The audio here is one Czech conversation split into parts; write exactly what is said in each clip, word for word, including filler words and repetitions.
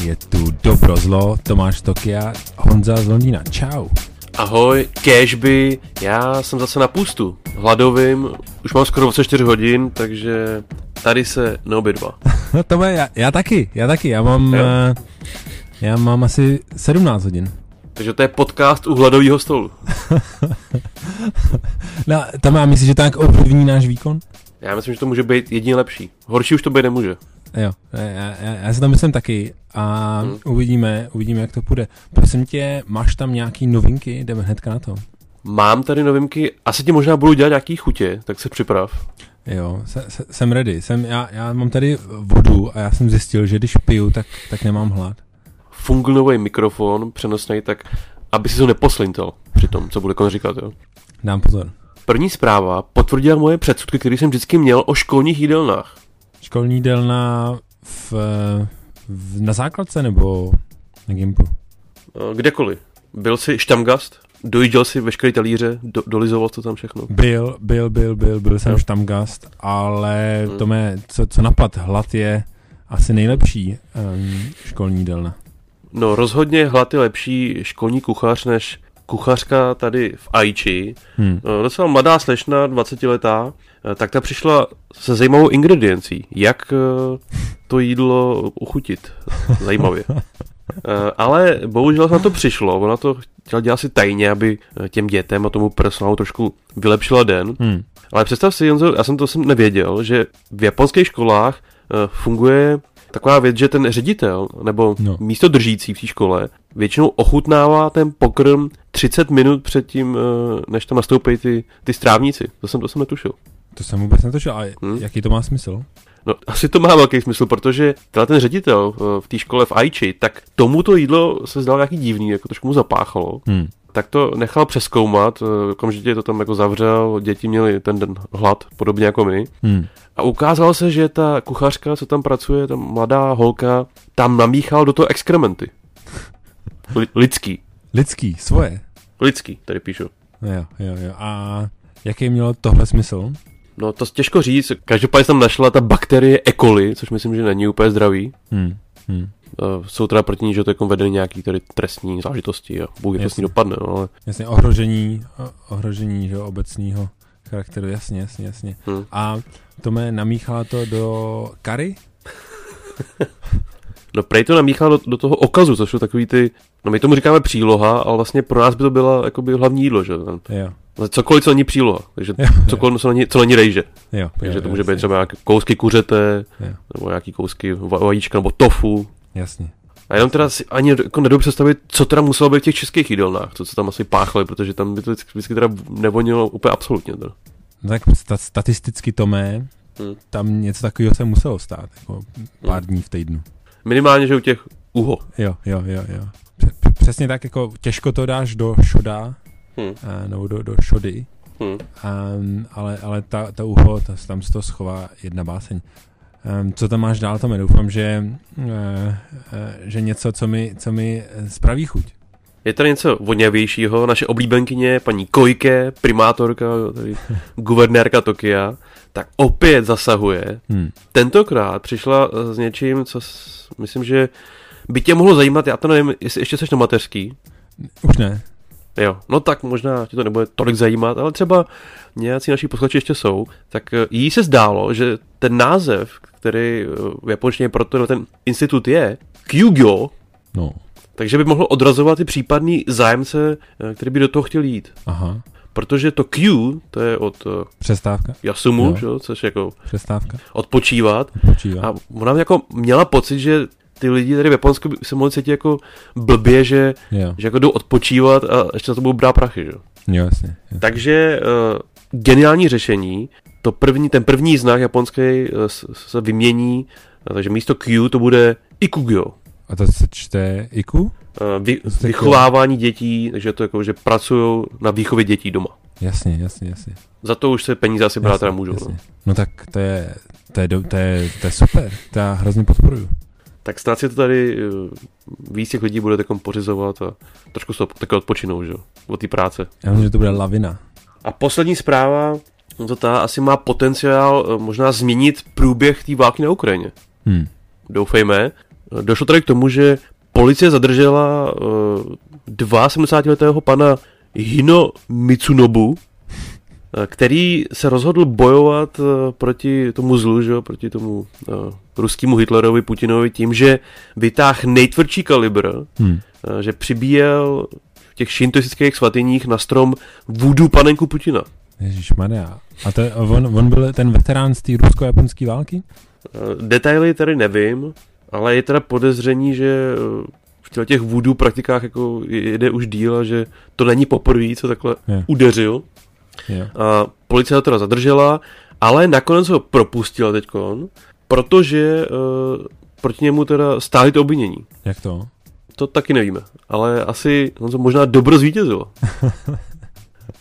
Je tu dobro zlo, Tomáš Tokya, Honza z Londýna, čau. Ahoj, kéžby, já jsem zase na pustu, hladovým, už mám skoro dvacet čtyři hodin, takže tady se neobědva. No to bude, já, já taky, já taky, já mám, já mám asi sedmnáct hodin. Takže to je podcast u hladovýho stolu. No, tam já myslím, že tak ovlivní náš výkon? Já myslím, že to může být jedině lepší. Horší už to být nemůže. Jo, já, já, já si tam myslím taky a hmm. uvidíme, uvidíme, jak to půjde. Prosím tě, máš tam nějaký novinky? Jdeme hnedka na to. Mám tady novinky, asi ti možná budu dělat nějaký chutě, tak se připrav. Jo, se, se, jsem ready. Jsem, já, já mám tady vodu a já jsem zjistil, že když piju, tak, tak nemám hlad. Funglnový mikrofon přenosnej, tak aby si to neposlintal při tom, co bude kon říkat, jo. Dám pozor. První zpráva potvrdila moje předsudky, které jsem vždycky měl o školních jídelnách. Školní jídelna v, v, na základce nebo na gimpu? Kdekoliv. Byl jsi štamgast? Dojížděl jsi veškerý talíře? Do, dolizoval to tam všechno? Byl, byl, byl, byl, byl jsem no. štamgast, ale hmm. to mé, co, co napad hlad je asi nejlepší um, školní jídelna. No rozhodně hlad je lepší školní kuchař než kuchařka tady v Aichi. Hmm. No, docela mladá slečna, dvacetiletá, tak ta přišla se zajímavou ingrediencí, jak to jídlo uchutit. Zajímavě. Ale bohužel na to přišlo, ona to chtěla dělat si tajně, aby těm dětem a tomu personálu trošku vylepšila den. Hmm. Ale představ si, Honzo, já jsem to jsem nevěděl, že v japonských školách funguje taková věc, že ten ředitel nebo no. místodržící v té škole většinou ochutnává ten pokrm třicet minut předtím, než tam nastoupí ty, ty strávníci. To jsem, to jsem netušil. To jsem vůbec netušil, ale hmm? jaký to má smysl? No, asi to má velký smysl, protože ten ředitel v té škole v Aichi, tak tomu to jídlo se zdalo nějaký divný, jako trošku mu zapáchalo. Hmm. Tak to nechal přeskoumat, okamžitě to tam jako zavřel, děti měly ten den hlad, podobně jako my. Hmm. A ukázalo se, že ta kuchařka, co tam pracuje, ta mladá holka, tam namíchala do toho exkrementy. L- lidský. Lidský, svoje. Lidský, tady píšu. No jo, jo, jo. A jaký mělo tohle smysl? No to těžko říct, každopádně tam našla ta bakterie E. coli, což myslím, že není úplně zdravý. Hmm. Hmm. Uh, jsou teda proti ní, že to jako vedli nějaký tady trestní záležitosti a bůh je to s ní dopadne, no, ale... Jasně, ohrožení, ohrožení, že obecního charakteru, jasně, jasně, jasně. Hmm. A Tome, namíchala to do curry? No prej to namíchala do, do toho okazu, což jsou takový ty, no my tomu říkáme příloha, ale vlastně pro nás by to byla jakoby hlavní jídlo, že? Jo. Cokoliv, co není příloha, takže jo, cokoliv, jo. Co, není, co není rejže. Jo, takže jo, to může jo, být třeba nějaké kousky kuřete, jo. Nebo nějaký kousky vajíčka, nebo tofu. Jasně. A jenom teda si ani jako nedobu představit, co teda muselo být v těch českých jídelnách, co, co tam asi páchlo, protože tam by to vždycky teda nevonilo úplně absolutně. Teda. No tak statisticky, Tome, hmm. tam něco takového se muselo stát, jako pár hmm. dní v týdnu. Minimálně, že u těch uho. Jo, jo, jo, jo. Přesně tak, jako těžko to dáš do šoda, hmm. a, nebo do, do šody, hmm. a, ale, ale ta, ta uho, ta, tam se to schová jedna báseň. Um, co tam máš dál, Tome? Doufám, že, uh, uh, že něco, co mi, co mi spraví chuť. Je tady něco voněvějšího. Naše oblíbenkyně, paní Koike, primátorka, tady, guvernérka Tokia, tak opět zasahuje. Hmm. Tentokrát přišla s něčím, co s, myslím, že by tě mohlo zajímat. Já to nevím, jestli ještě jsi na mateřský. Už ne. Jo, no tak možná tě to nebude tolik zajímat, ale třeba nějací naši posluchači ještě jsou, tak jí se zdálo, že ten název, který v japonštině proto ten institut je, Kyugyo, no. takže by mohlo odrazovat i případný zájemce, který by do toho chtěl jít. Aha. Protože to Q, to je od přestávka. Yasumu, jo. což jako přestávka. odpočívat. odpočívat. A ona jako měla pocit, že ty lidi tady v Japonsku se mohli cítit jako blbě, že, že jako jdou odpočívat a ještě na to budou brát prachy, že? Jo, jasně. jasně. Takže uh, geniální řešení, to první, ten první znak japonský uh, se vymění, uh, takže místo Q to bude Ikugyo. A to se čte Iku? Uh, vy, vychovávání dětí, takže to jako, že pracují na výchově dětí doma. Jasně, jasně, jasně. Za to už se peníze asi brát teda můžou. No. no tak to je, to je, to je, to je, to je super, to já hrozně podporuju. Tak snad si to tady víc těch lidí bude takom pořizovat a trošku se také odpočinou, že jo, od té práce. Já myslím, že to bude lavina. A poslední zpráva, to ta asi má potenciál možná změnit průběh té války na Ukrajině. Hmm. Doufejme, došlo tady k tomu, že policie zadržela dva sedmdesátiletého pana Hino Mitsunobu, který se rozhodl bojovat proti tomu zlu, že? Proti tomu uh, ruskému Hitlerovi, Putinovi, tím, že vytáhl nejtvrdší kalibr, hmm. uh, že přibíjel v těch šintoistických svatyních na strom vůdu panenku Putina. Ježišmarja. A to, on, on byl ten veterán z té rusko-japonské války? Uh, detaily tady nevím, ale je teda podezření, že v těch vůdu praktikách jako jede už díl a že to není poprvé, co takhle je. Udeřil. Yeah. A policie ho teda zadržela, ale nakonec ho propustila teďkon, protože uh, proti němu teda stáhli to obvinění. Jak to? To taky nevíme, ale asi on to možná dobro zvítězilo.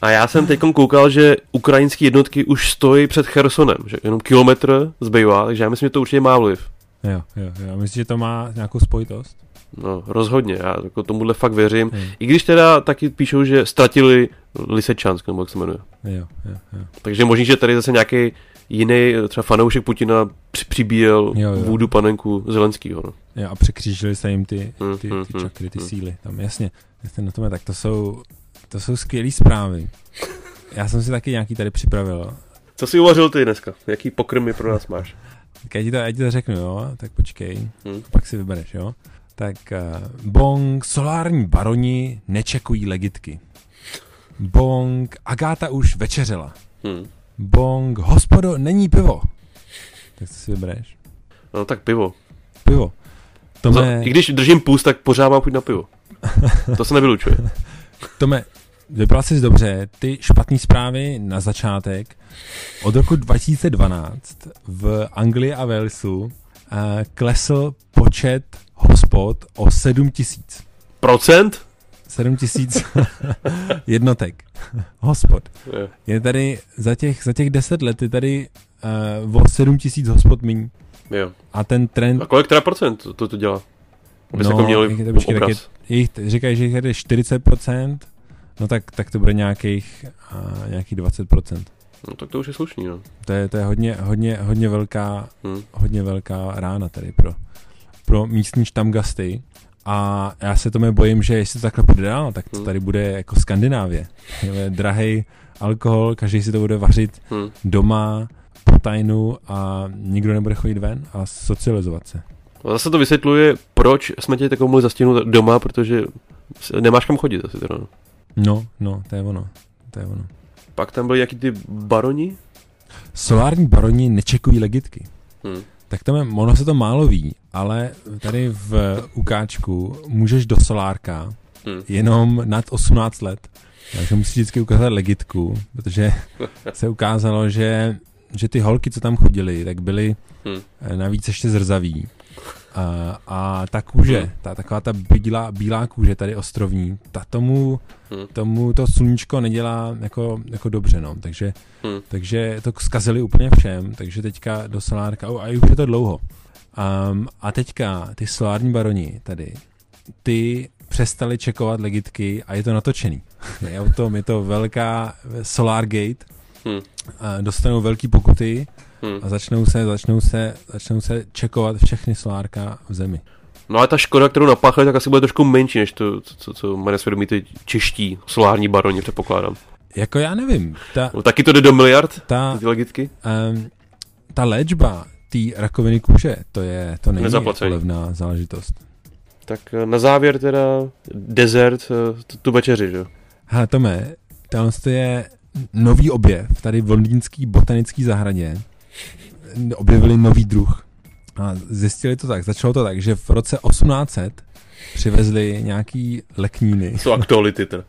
A já jsem teďkon koukal, že ukrajinské jednotky už stojí před Chersonem, že jenom kilometr zbývá, takže já myslím, že to určitě má vliv. Jo, jo, jo. Myslím, že to má nějakou spojitost? No, rozhodně, já jako tomuhle fakt věřím. Hmm. I když teda taky píšou, že ztratili Lisečansk, nebo jak se jmenuje. Jo, jo, jo. Takže možný, že tady zase nějaký jiný třeba fanoušek Putina přibíjel jo, jo. vůdu panenku Zelenskýho. No. Jo, a překřížili se jim ty, ty, hmm, ty čakry, ty hmm, síly. Tam, jasně, jasně na tom tak to jsou, to jsou skvělý zprávy. Já jsem si taky nějaký tady připravil. Co jsi uvařil ty dneska? Jaký pokrmy pro nás máš? Tak já ti to, já ti to řeknu, jo? Tak počkej, hmm. pak si vybereš, jo? Tak bong, solární baroni nečekují legitky. Bong, Agáta už večeřela. Hmm. Bong, hospodo, není pivo. Tak co si vybereš? No tak pivo. Pivo. Tome... Za, i když držím půst, tak pořád mám chuť na pivo. To se nevylučuje. Tome, vybral jsi dobře ty špatné zprávy na začátek. Od roku dva tisíce dvanáct v Anglii a Walesu klesl počet hospod o sedm tisíc. Procent? sedm tisíc jednotek. Hospod. Je tady za těch, za těch deset let je tady uh, o sedm tisíc hospod míň. Jo. A ten trend... A kolik teda procent to, to dělá? Aby no, jako měli je, počkej, obraz. Je, říkají, že je tady čtyřicet procent, no tak, tak to bude nějakých, uh, nějakých dvacet procent. No tak to už je slušný, no. To je, to je hodně, hodně, hodně, velká, hmm. hodně velká rána tady pro... pro místní štamgasty a já se tomu bojím, že jestli to takhle půjde dál, tak to tady bude jako Skandinávie. Je drahej alkohol, každý si to bude vařit hmm. doma, po tajnu a nikdo nebude chodit ven a socializovat se. Zase to vysvětluje, proč jsme tě takovou mohli zastihnout doma, protože nemáš kam chodit asi teda. No, no, to je ono. To je ono. Pak tam byly jaký ty baroni? Solární baroni nečekují legitky. Hmm. Tak tam ono se to málo ví, ale tady v ukáčku můžeš do solárka jenom nad osmnáct let. Takže musíš vždycky ukázat legitku, protože se ukázalo, že, že ty holky, co tam chodily, tak byly navíc ještě zrzaví. A, a ta kůže, ta, taková ta bílá, bílá kůže tady ostrovní, ta tomu, tomu to sluníčko nedělá jako, jako dobře, no. Takže, hmm. takže to zkazili úplně všem, takže teďka do solárka, a už je to dlouho. Um, a teďka ty solární baroni tady, ty přestali čekovat legitky a je to natočený. Je, o tom, je to velká Solargate, hmm. dostanou velký pokuty, Hmm. a začnou se, začnou se, začnou se čekovat všechny solárka v zemi. No a ta škoda, kterou napáchali, tak asi bude trošku menší, než to, co, co mají svědomí ty čeští solární baroni, předpokládám. Jako já nevím. Ta, no, taky to jde do miliard, ta, ty legitky? Um, ta léčba té rakoviny kůže, to je to není levná záležitost. Tak na závěr teda dezert, tu, tu večeři, že? Hele Tome, tam je nový objev, tady v londýnský botanický zahradě, objevili nový druh a zjistili to tak, začalo to tak, že v roce osmnáct set přivezli nějaký lekníny. Jsou aktuality teda.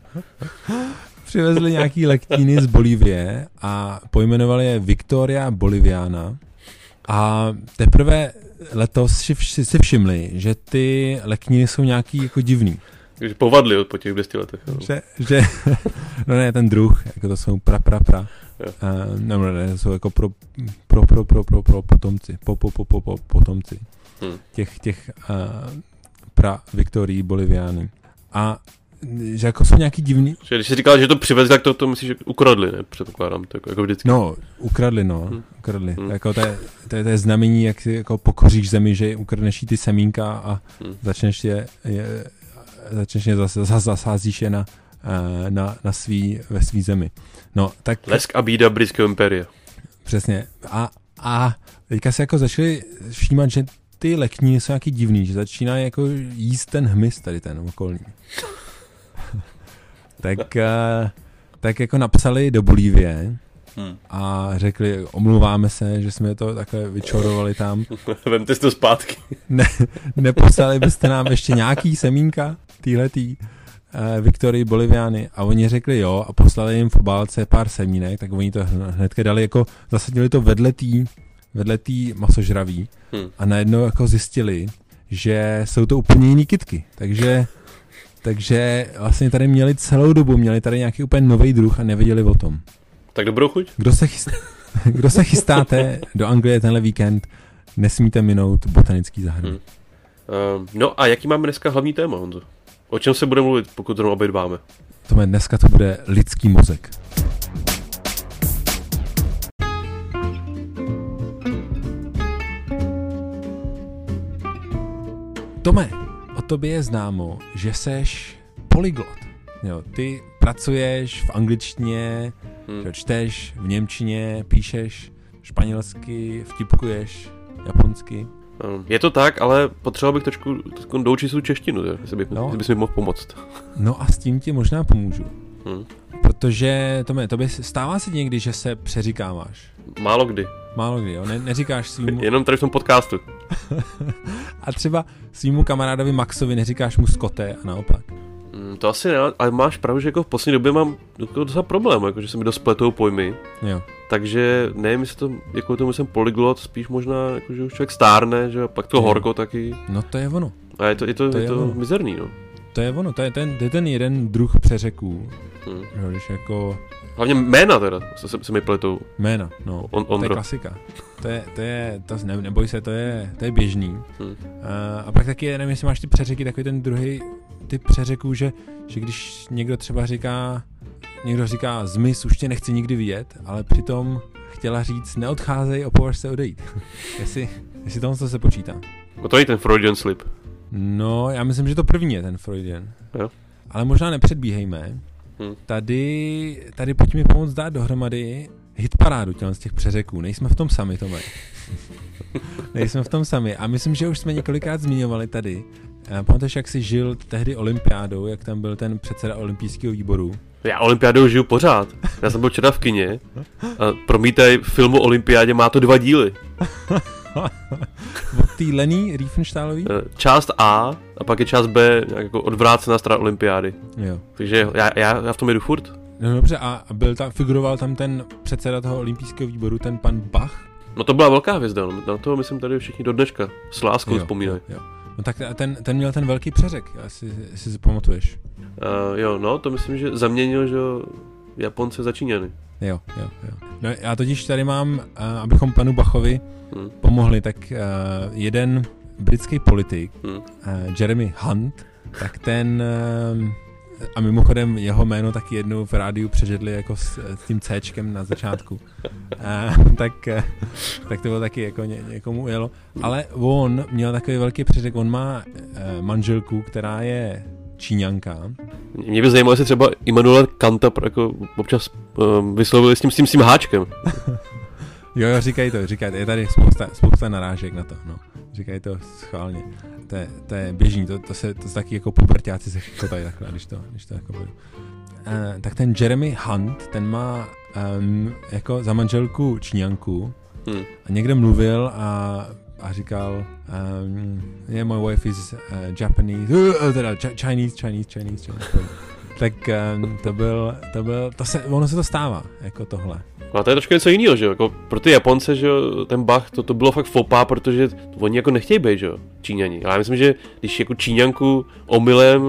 Přivezli nějaký lekníny z Bolívie a pojmenovali je Victoria Boliviana a teprve letos si všimli, že ty lekníny jsou nějaký jako divný. Že povadli po těch deseti letech. Že, že, no ne, ten druh, jako to jsou pra, pra, pra. Uh, no ne, to jsou jako pro, pro, pro, pro, pro, pro potomci. Po, po, po, po, po potomci. Hmm. Těch, těch uh, pra Viktorii Boliviany. A že jako jsou nějaký divný. Když jsi říkal, že to přivezli, tak to, to myslíš, že ukradli, ne? Předpokládám to, jako, jako vždycky. No, ukradli, no. Hmm. Ukradli. Hmm. Jako to, je, to, je, to je znamení, jak si jako pokoříš zemi, že ukradneš jí ty semínka a hmm. začneš je, je, začneš je zase, zase zasázíš je na, na, na svý, ve svý zemi. No, tak... Lesk a bída britského impéria. Přesně. A, a teďka se jako začali všímat, že ty lekní jsou nějaký divný, že začíná jako jíst ten hmyz tady ten okolní. tak, tak jako napsali do Bolívie a řekli, omluváme se, že jsme to takhle vyčorovali tam. Vemte si to zpátky. ne, neposlali byste nám ještě nějaký semínka týhletý eh, Viktorii Boliviany. A oni řekli jo a poslali jim v obálce pár semínek, tak oni to hnedka dali, jako zasadili to vedle tý vedle tý masožraví hmm. a najednou jako zjistili, že jsou to úplně jiný kytky, takže takže vlastně tady měli celou dobu, měli tady nějaký úplně nový druh a nevěděli o tom. Tak dobrou chuť. Kdo se, chystá, kdo se chystáte do Anglie tenhle víkend, nesmíte minout botanický zahrad. Hmm. Uh, no a jaký máme dneska hlavní téma, Honzo? O čem se budeme mluvit, pokud zrovna obejdváme? Tome, dneska to bude lidský mozek. Tome, o tobě je známo, že seš polyglot. Jo, ty pracuješ v angličtině, hmm. čteš v němčině, píšeš španělsky, vtipkuješ japonsky. Je to tak, ale potřeboval bych trošku, trošku doučit svou češtinu, jestli by, no, bys mi mohl pomoct. No a s tím ti možná pomůžu. Hmm. Protože, Tome, tobě stává se někdy, že se přeříkáváš? Málo kdy. Málo kdy, jo? Ne- neříkáš svýmu... Jenom tady v tom podcastu. A třeba svýmu kamarádovi Maxovi neříkáš mu skoté a naopak. Mm, to asi ne, ale máš pravdu, že jako v poslední době mám docela problém, jako že se mi dost pletou pojmy. Jo. Takže nevím, jestli to, jako tomu jsem polyglot, spíš možná, jako, že už člověk stárne, že pak to jo. Horko taky. No to je ono. A je to, je to, to, je je to mizerný, no. To je ono, to je ten, to je ten jeden druh přeřeků. Hmm. Jo, když jako... Hlavně jména teda, se, se mi pletou. Jména, no. On, on, to je klasika. To je, to je, to, ne, neboj se, to je, to je běžný. Hmm. A, a pak taky, nevím, jestli máš ty přeřeky, takový ten druhý typ přeřeků, že, že když někdo třeba říká, někdo říká zmys, už tě nechci nikdy vidět, ale přitom chtěla říct, neodcházej, opovaž se odejít. jestli, jestli tohle se počítá. A to je ten Freudian slip. No, já myslím, že to první je ten Freudian. Jo. Ale možná nepředbíhejme. Hmm. Tady, tady pojď mi pomoct dát dohromady hitparádu těm z těch přeřeků. Nejsme v tom sami, Tome. Nejsme v tom sami. A myslím, že už jsme několikrát zmiňovali tady. Pamatuješ, jak jsi žil tehdy olympiádou, jak tam byl ten předseda olympijského výboru? Já olympiádou žiju pořád. Já jsem byl včera v kině. A promítaj, film o olympiádě má to dva díly. Od té Lení Riefenstahlový? Část A a pak je část B, nějak jako odvrácená strana olympiády. Jo. Takže já, já, já v tom jedu furt. No dobře, a byl tam, figuroval tam ten předseda toho olympijského výboru, ten pan Bach? No to byla velká hvězda, no. Na toho myslím tady všichni do dneška s láskou vzpomínají. No tak ten, ten měl ten velký přeřek, jestli si pamatuješ. Uh, jo, no to myslím, že zaměnil, že Japonce za Číňany. Jo, jo, jo. No, já totiž tady mám, uh, abychom panu Bachovi hmm. pomohli, tak uh, jeden britský politik, hmm. uh, Jeremy Hunt, tak ten, uh, a mimochodem jeho jméno taky jednou v rádiu přečetli jako s, s tím Cčkem na začátku, uh, tak, uh, tak to bylo taky jako ně, někomu ujelo. Ale on měl takový velký přeřek, on má uh, manželku, která je Číňanka. Mě by zajímalo, jestli třeba Immanuela Kanta jako občas um, vyslovili s tím, s tím, s tím háčkem. jo, jo, říkají to, říkají to. Je tady spousta, spousta narážek na to, no. Říkají to schválně. To je, to je běžný, to, to se to taky jako puberťáci se chytají takhle, když to, když to jako budu. Uh, tak ten Jeremy Hunt, ten má um, jako za manželku Číňanku hmm. a někde mluvil a a říkal, um, yeah, my wife is uh, Japanese, uh, teda č- Chinese, Chinese, Chinese, Chinese. Tak um, to byl, to byl, to se, ono se to stává, jako tohle. No a to je trošku něco jiného, že jo, jako pro ty Japonce, že jo, ten Bach, to, to bylo fakt fopá, protože oni jako nechtějí být, že jo, Číňani. Ale já myslím, že když jako Číňanku omylem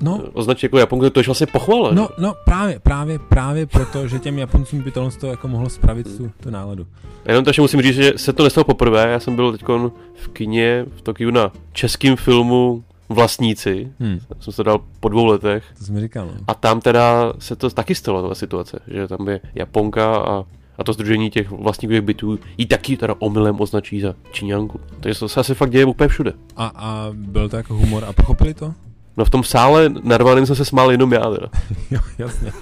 no. označí jako Japonku, to je vlastně pochvala. No, no právě, právě, právě proto, že těm Japoncům by tohle jako mohlo spravit tu, tu náladu. Jenom to ještě musím říct, že se to nestalo poprvé, já jsem byl teďkon v kině v Tokiu na českým filmu vlastníci. Hmm. Jsem se dal po dvou letech. To jsem říkal. A tam teda se to taky stalo, ta situace, že tam je Japonka a, a to sdružení těch vlastníků bytů ji taky teda omylem označí za Číňanku. Takže to se asi fakt děje úplně všude. A, a byl to jako humor a pochopili to? No v tom sále narvaným jsem se smál jenom já teda. Jo, jasně.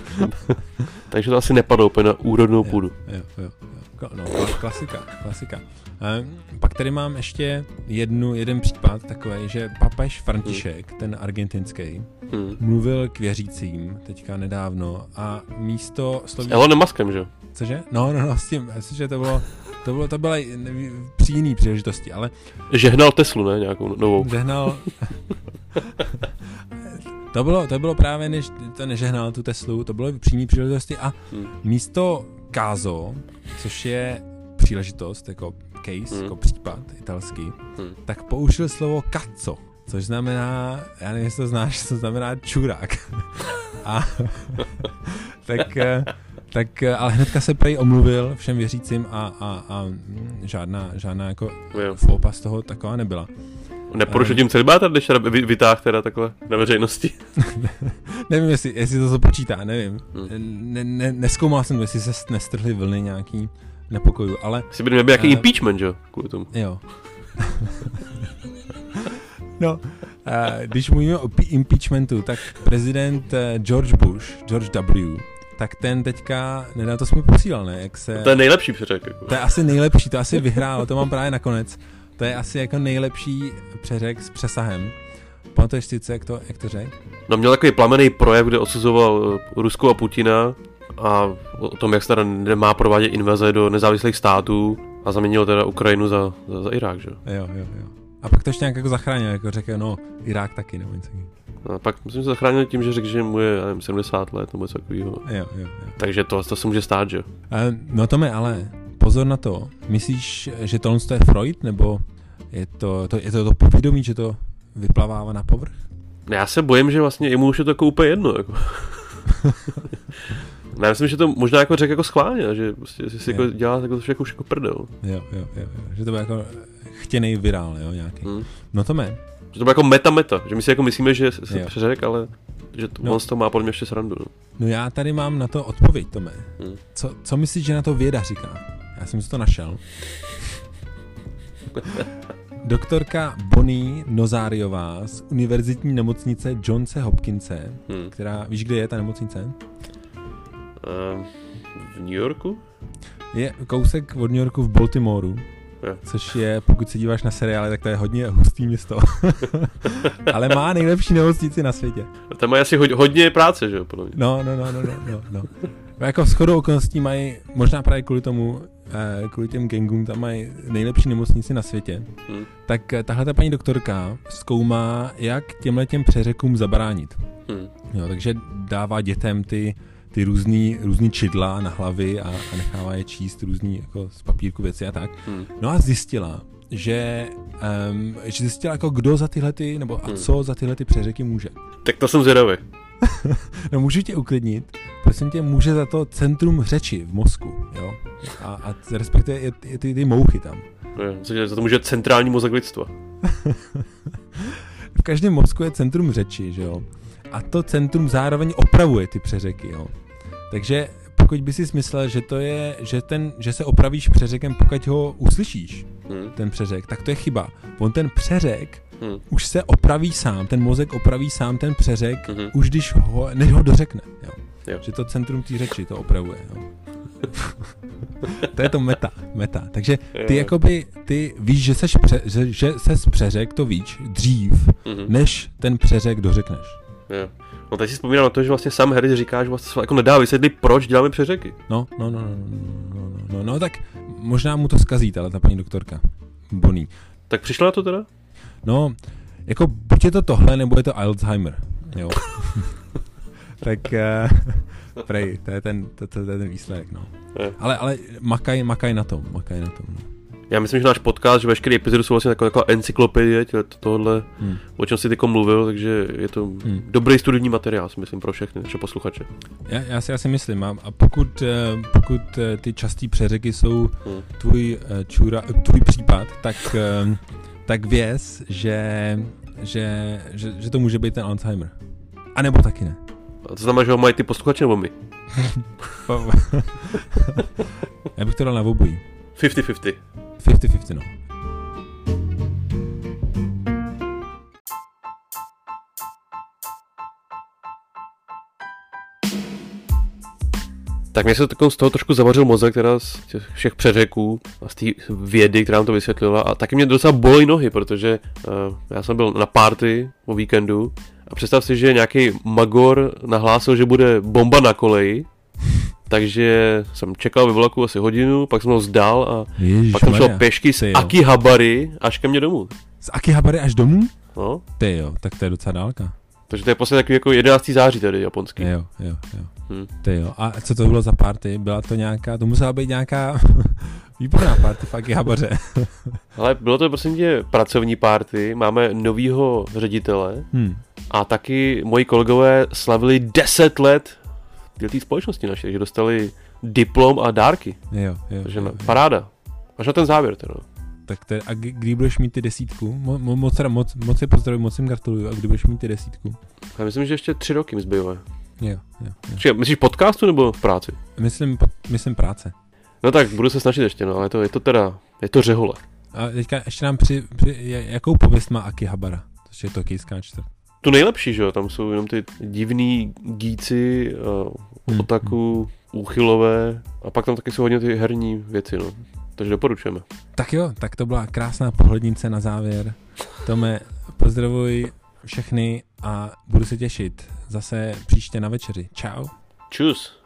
Takže to asi nepadlo úplně na úrodnou půdu. Jo, jo, jo. No, klasika, klasika. A pak tady mám ještě jednu, jeden případ takový, že papež František, mm. ten argentinský, mm. mluvil k věřícím teďka nedávno a místo... Sloví... S Elonem Muskem, že jo? Cože? No, no, no, s tím, že to bylo... To bylo, to byla při jiný příležitosti, ale... Žehnal Teslu, ne? Nějakou novou. Žehnal... to, bylo, to bylo právě, než to nežehnal tu Teslu, to bylo při jiný příležitosti a hmm. místo kázo, což je příležitost, jako case, hmm. jako případ italský, hmm. tak použil slovo cazzo, což znamená, já nevím, jestli to znáš, co znamená čurák. a tak... Tak, ale hnedka se prej omluvil všem věřícím a, a, a žádná, žádná jako floupa z toho taková nebyla. Neporušil tím celibáta, když vytáhl teda takhle na veřejnosti? Nevím, jestli, jestli to započítá, nevím. Hmm. Ne, ne, neskoumal jsem, jestli se nestrhly vlny nějaký nepokojů, ale... Jestli by nebyl nějaký uh, impeachment, že jo, kvůli tomu. Jo. No, uh, když mluvíme o impeachmentu, tak prezident George Bush, George W., tak ten teďka, nedá, to jsi mi posílal, ne? Jak se... To je nejlepší přeřek. Jako. To je asi nejlepší, to asi vyhrálo, to mám právě nakonec. To je asi jako nejlepší přeřek s přesahem. Pamatuješ si, jak to, jak to řek? No, měl takový plamený projev, kde odsuzoval Rusko a Putina a o tom, jak se teda nemá provádět invaze do nezávislých států a zaměnil teda Ukrajinu za, za, za Irák, že? Jo, jo, jo. A pak to ještě nějak jako zachránil, jako řekl, no, Irák taky, nebo něco. A pak myslím, že se zachránil tím, že řekl, že mu je nevím, sedmdesát let nebo něco takového. Jo, jo, jo. Takže to, to se může stát, že jo? No Tome, ale pozor na to. Myslíš, že tohle je Freud, nebo je to to, je to, to povědomí, že to vyplavává na povrch? Já se bojím, že vlastně jemu už je to jako úplně jedno. Jako. Já myslím, že to možná jako řekl jako schválně, že prostě, si jako dělá jako všechno už jako prdel. Jo, jo, jo. Že to byl jako chtěnej virál, jo, nějaký. Hmm. No Tome, že to bylo jako meta-meta, že my si jako myslíme, že se přeřek, ale že to, no. On z toho má podle mě ještě srandu. No. no já tady mám na to odpověď, Tome. Hmm. Co, co myslíš, že na to věda říká? Já jsem si to našel. Doktorka Bonnie Nozariová z univerzitní nemocnice Johns Hopkinse, hmm. která, víš, kde je ta nemocnice? Uh, v New Yorku? Je kousek od New Yorku v Baltimoru. Což je, pokud se díváš na seriály, tak to je hodně hustý město. Ale má nejlepší nemocnici na světě. Tam mají asi ho- hodně práce, že jo? No, no, no, no, no, no. Jako shodou okolností mají, možná právě kvůli tomu, kvůli těm gangům, tam mají nejlepší nemocnici na světě. Hmm. Tak tahle ta paní doktorka zkoumá, jak těmhletěm přeřekům zabránit. Hmm. Jo, takže dává dětem ty... ty různý, různý čidla na hlavy a, a nechává je číst různý jako z papírku věci a tak. Hmm. No a zjistila, že, um, že zjistila jako kdo za tyhle ty, nebo a hmm. co za tyhle ty přeřeky může. Tak to jsem zvědavý. No můžu tě uklidnit, prosím tě, může za to centrum řeči v mozku, jo? A, a respektive je, je ty, ty mouchy tam. No, za to může centrální mozek lidstva. V každém mozku je centrum řeči, že jo? A to centrum zároveň opravuje ty přeřeky, jo. Takže pokud by si myslel, že to je, že, ten, že se opravíš přeřekem, pokud ho uslyšíš, hmm. ten přeřek, tak to je chyba. On ten přeřek hmm. už se opraví sám, ten mozek opraví sám ten přeřek, hmm. už když ho, než ho dořekne, jo. Jo. Že to centrum té řeči to opravuje, jo. To je to meta, meta. Takže ty jakoby, ty víš, že ses pře, že, že ses přeřek, to víš, dřív, hmm. než ten přeřek dořekneš. Jo. No teď si vzpomínám na to, že vlastně sám Harris říká, že vlastně jako nedá vysvětlit, proč děláme přeřeky. No, no, no, no, no, no, no, no, tak možná mu to zkazí, ale ta paní doktorka Bonnie. Tak přišla na to teda? No, jako buď je to tohle, nebo je to Alzheimer, jo. Tak, uh, prej, to je ten, to, to, to je ten výsledek, no. Je. Ale, ale makaj, makaj na tom, makaj na tom, no. Já myslím, že náš podcast, že veškeré epizody jsou vlastně taková, taková encyklopedie to, tohle, hmm. o čem jsi teďko mluvil, takže je to hmm. dobrý studijní materiál, si myslím, pro všechny naše posluchače. Já, já, si, já si myslím a, a pokud, pokud ty častý přeřeky jsou hmm. tvůj, čura, tvůj případ, tak, tak věz, že že, že, že to může být ten Alzheimer. A nebo taky ne. A to znamená, že ho mají ty posluchače nebo my? Já bych to dal na obojí. padesát na padesát. padesát na padesát, no. Tak mě se z toho trošku zavařil mozek teda z všech přeřeků a z té vědy, která nám to vysvětlila, a taky mě docela bolí nohy, protože uh, já jsem byl na party o víkendu a představ si, že nějaký magor nahlásil, že bude bomba na koleji, takže jsem čekal ve vlaku asi hodinu, pak jsem ho vzdal a Ježiš, pak jsem šel pěšky z Akihabary až ke mně domů. Z Akihabary až domů? No. Ty jo, tak to je docela dálka. Takže to je posledně takový jako jedenáctého září tady japonský. Jo, jo, jo. Hmm. Ty jo. A co to bylo za party? Byla to nějaká, to musela být nějaká výborná party v Akihabaře. Ale bylo to prostě tě pracovní party, máme novýho ředitele hmm. a taky moji kolegové slavili deset let v té společnosti naše, že dostali diplom a dárky. Jo, jo. Takže jo, jo. Paráda. Až na ten závěr teda. Tak te, a kdy budeš mít ty desítku? Mo, mo, moc, moc, moc je pozdravím, moc jim gratuluju. A kdy budeš mít ty desítku? Já myslím, že ještě tři roky mi zbývá. Jo, jo, jo. Čiže, myslíš podcastu nebo práci? Myslím, myslím práce. No tak budu se snažit ještě, no, ale to, je to teda, je to řehole. A teďka ještě nám při, při jakou pověst má Akihabara? Což je tokijská čtvrť. To nejlepší, že jo, tam jsou jenom ty divný gíci, uh, otaku, hmm. úchylové a pak tam taky jsou hodně ty herní věci, no. Takže doporučujeme. Tak jo, tak to byla krásná pohlednice na závěr. Tome, pozdravuj všechny a budu se těšit zase příště na večeři. Čau. Čus.